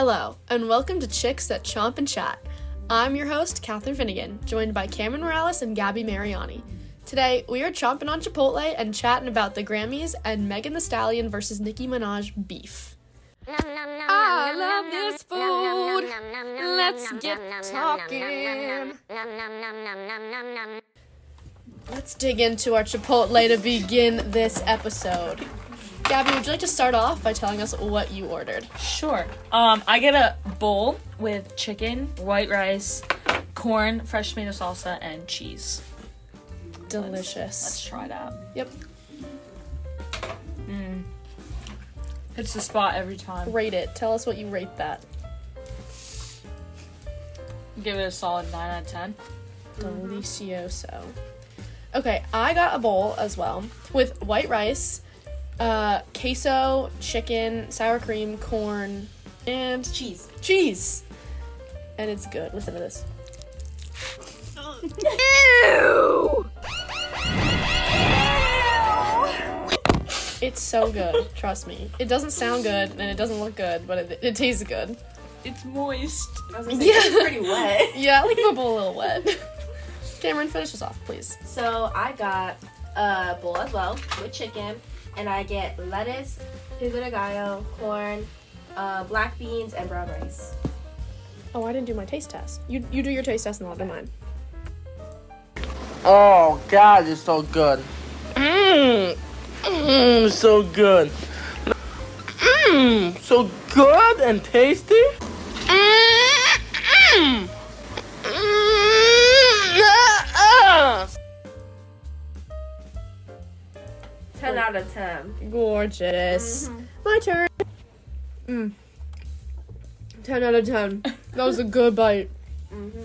Hello, and welcome to Chicks That Chomp and Chat. I'm your host, Katherine Finnegan, joined by Cameron Morales and Gabby Mariani. Today, we are chomping on Chipotle and chatting about the Grammys and Megan Thee Stallion versus Nicki Minaj beef. I love this food. Let's get talking. Let's dig into our Chipotle to begin this episode. Gabby, would you like to start off by telling us what you ordered? Sure. I get a bowl with chicken, white rice, corn, fresh tomato salsa, and cheese. Delicious. Let's try that. Yep. Hits the spot every time. Rate it. Tell us what you rate that. Give it a solid 9 out of 10. Delicioso. Okay, I got a bowl as well with white rice, queso, chicken, sour cream, corn, and cheese. And it's good. Listen to this. Ew! It's so good. Trust me. It doesn't sound good and it doesn't look good, but it tastes good. It's moist. I was gonna say, It's pretty wet. Yeah, I like my bowl a little wet. Cameron, finish us off, please. So I got a bowl as well with chicken. And I get lettuce, pico de gallo, corn, black beans, and brown rice. Oh, I didn't do my taste test. You do your taste test and I'll do mine. Oh, God, it's so good. So good. So good and tasty. Out of 10. Gorgeous. Mm-hmm. My turn. 10 out of 10. That was a good bite. Mm-hmm.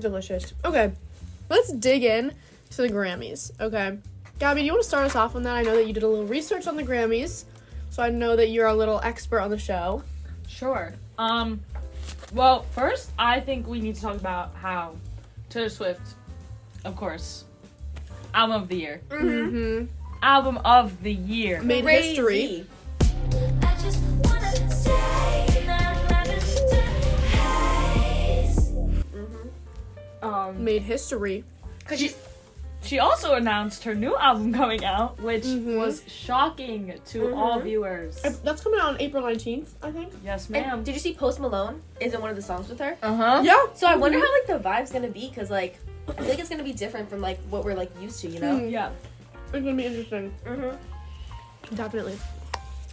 Delicious. Okay, let's dig in to the Grammys. Okay, Gabby, do you want to start us off on that? I know that you did a little research on the Grammys, so I know that you're a little expert on the show. Sure. Well, first, I think we need to talk about how Taylor Swift, of course, Album of the Year. Mm-hmm. Album of the Year. Made history. I just wanna say made history. 'Cause she also announced her new album coming out, which was shocking to all viewers. That's coming out on April 19th, I think. Yes, ma'am. And did you see Post Malone is in one of the songs with her? Uh-huh. Yeah. So I wonder how the vibe's gonna be, 'cause I feel it's gonna be different from what we're used to, you know? Yeah. It's gonna be interesting. Mm-hmm. Definitely.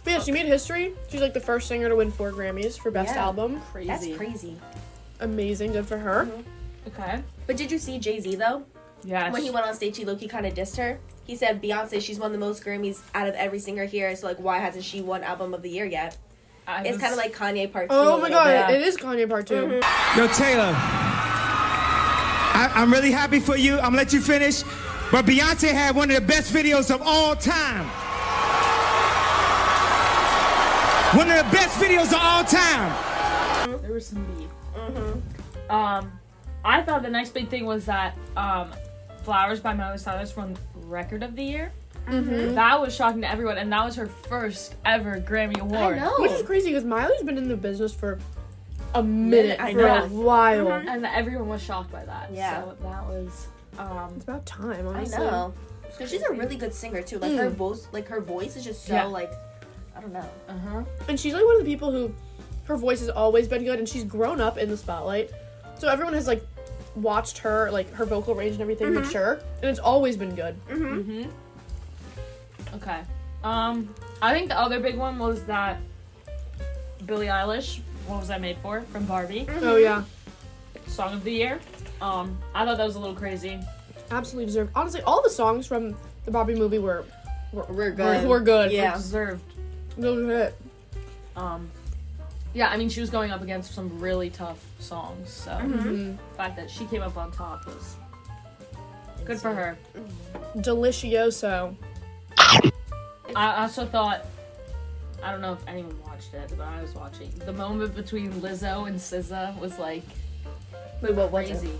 But yeah, she made history. She's the first singer to win 4 Grammys for Best Album. Crazy. That's crazy. Amazing. Good for her. Mm-hmm. Okay. But did you see Jay-Z, though? Yes. When he went on stage, he low-key kind of dissed her. He said, Beyonce, she's won the most Grammys out of every singer here, so, why hasn't she won Album of the Year yet? It's kind of like Kanye Part 2. Oh, my God. Yeah. It is Kanye Part 2. Mm-hmm. Yo, Taylor. I'm really happy for you. I'm gonna let you finish. But Beyonce had one of the best videos of all time. One of the best videos of all time. There was some beef. Mm-hmm. I thought the next big thing was that Flowers by Miley Cyrus won Record of the Year. Mm-hmm. That was shocking to everyone, and that was her first ever Grammy Award. I know. Which is crazy because Miley's been in the business for a minute for a while. Mm-hmm. And everyone was shocked by that. Yeah. So that was it's about time, honestly. I know. Because she's a really good singer too. Her voice is just so I don't know. Uh-huh. And she's one of the people who her voice has always been good and she's grown up in the spotlight. So everyone has watched her her vocal range and everything mature and it's always been good. Mm-hmm. Mm-hmm. Okay. I think the other big one was that Billie Eilish, What Was I Made For? From Barbie. Mm-hmm. Oh, yeah. Song of the Year. I thought that was a little crazy. Absolutely deserved. Honestly, all the songs from the Barbie movie were good. Were good. Yeah. Were deserved. Good. Yeah, I mean, she was going up against some really tough songs, so the fact that she came up on top was good for her. Delicioso. I also thought, I don't know if anyone watched it, but I was watching. The moment between Lizzo and SZA was crazy.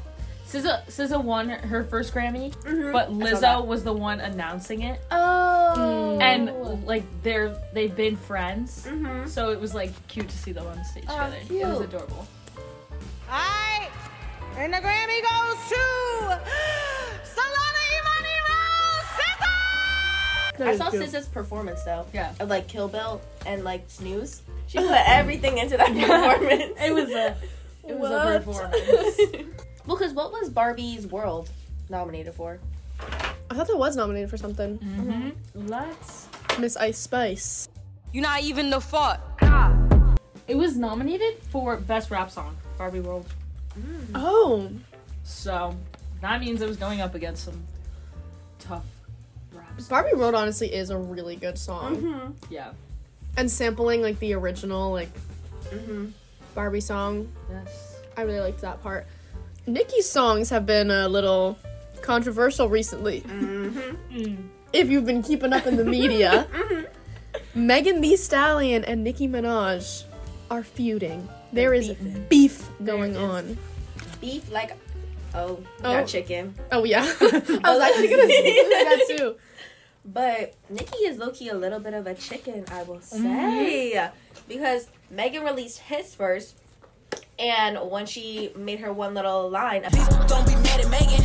SZA won her first Grammy, but Lizzo was the one announcing it. Oh. Oh. And like they've been friends, so it was like cute to see them on stage together. Cute. It was adorable. All right, and the Grammy goes to Solana Imani Rose, SZA! I saw SZA's performance though. Yeah. Of like Kill Bill and like Snooze. She put everything into that performance. It was a performance. Well, because what was Barbie's World nominated for? I thought that was nominated for something. Let's... Miss Ice Spice. You're not even the fuck. It was nominated for Best Rap Song, Barbie World. Oh. So, that means it was going up against some tough raps. Barbie World, honestly, is a really good song. Yeah. And sampling, like, the original, like, Barbie song. Yes. I really liked that part. Nicki's songs have been a little... controversial recently. If you've been keeping up in the media, Megan Thee Stallion and Nicki Minaj are feuding. There is beef going on. Beef like got chicken. Oh yeah. I was actually gonna say that too. But Nicki is low-key a little bit of a chicken, I will say. Because Megan released his first, and when she made her one little line about, don't be mad at Megan.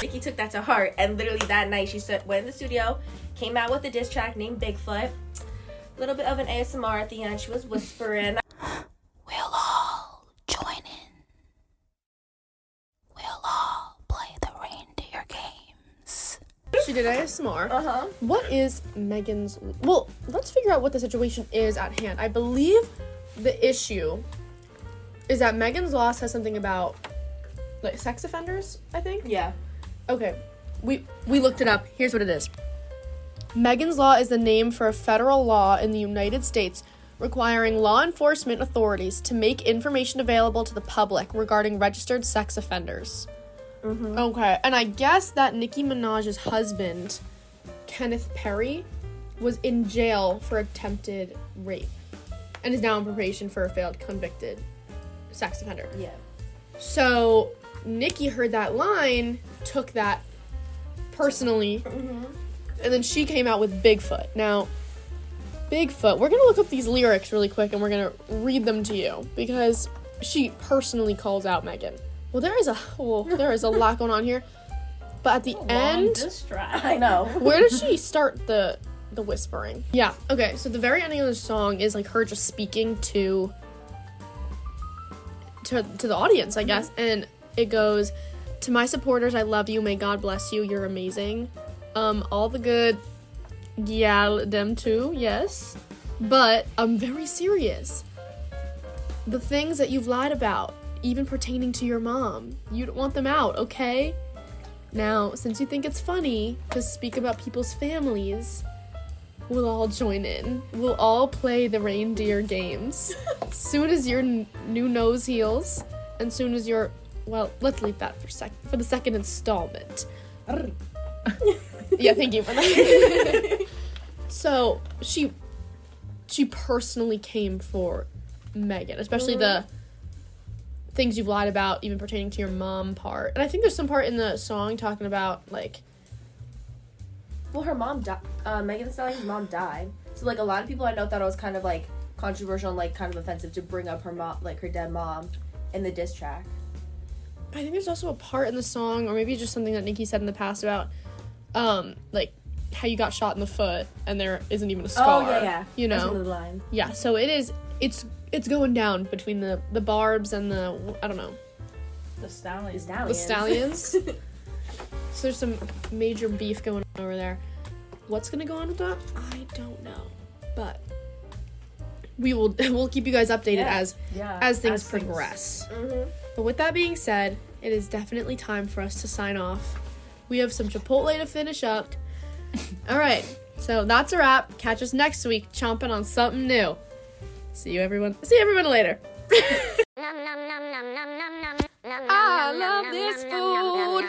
Nicki took that to heart, and literally that night she went in the studio, came out with a diss track named Bigfoot. A little bit of an ASMR at the end. She was whispering, "We'll all join in. We'll all play the reindeer games." She did ASMR. What is Megan's... Well, let's figure out what the situation is at hand. I believe the issue is that Megan's Law says something about... like sex offenders, I think? Yeah. Okay. We looked it up. Here's what it is. Megan's Law is the name for a federal law in the United States requiring law enforcement authorities to make information available to the public regarding registered sex offenders. Okay. And I guess that Nicki Minaj's husband, Kenneth Perry, was in jail for attempted rape and is now in probation for a failed convicted sex offender. Yeah. So... Nicki heard that line, took that personally, and then she came out with Bigfoot. Now, Bigfoot, we're going to look up these lyrics really quick, and we're going to read them to you, because she personally calls out Megan. Well, there is a lot going on here, but at the end, I know. Where does she start the whispering? Yeah, okay, so the very ending of the song is, like, her just speaking to the audience, I guess, and... it goes, "To my supporters, I love you. May God bless you. You're amazing. All the good, yeah, them too, yes. But I'm very serious. The things that you've lied about, even pertaining to your mom, you don't want them out, okay? Now, since you think it's funny to speak about people's families, we'll all join in. We'll all play the reindeer games. Soon as your new nose heals, and soon as your..." Well, let's leave that for the second installment. Yeah, thank you for that. So, she personally came for Megan, especially the things you've lied about, even pertaining to your mom part. And I think there's some part in the song talking about, like... Well, her mom died. Megan Thee Stallion's mom died. So, like, a lot of people I know thought it was kind of, like, controversial and, like, kind of offensive to bring up her mom, like, her dead mom in the diss track. I think there's also a part in the song, or maybe just something that Nicki said in the past about, like, how you got shot in the foot and there isn't even a scar. Oh, yeah. You know? That's one of the lines. Yeah, so it's going down between the Barbs and the, I don't know. The Stallions. So there's some major beef going on over there. What's going to go on with that? I don't know. But we'll keep you guys updated as things progress. But with that being said, it is definitely time for us to sign off. We have some Chipotle to finish up. All right, so that's a wrap. Catch us next week chomping on something new. See you, everyone. See everyone later. I love this food.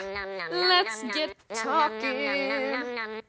Let's get talking.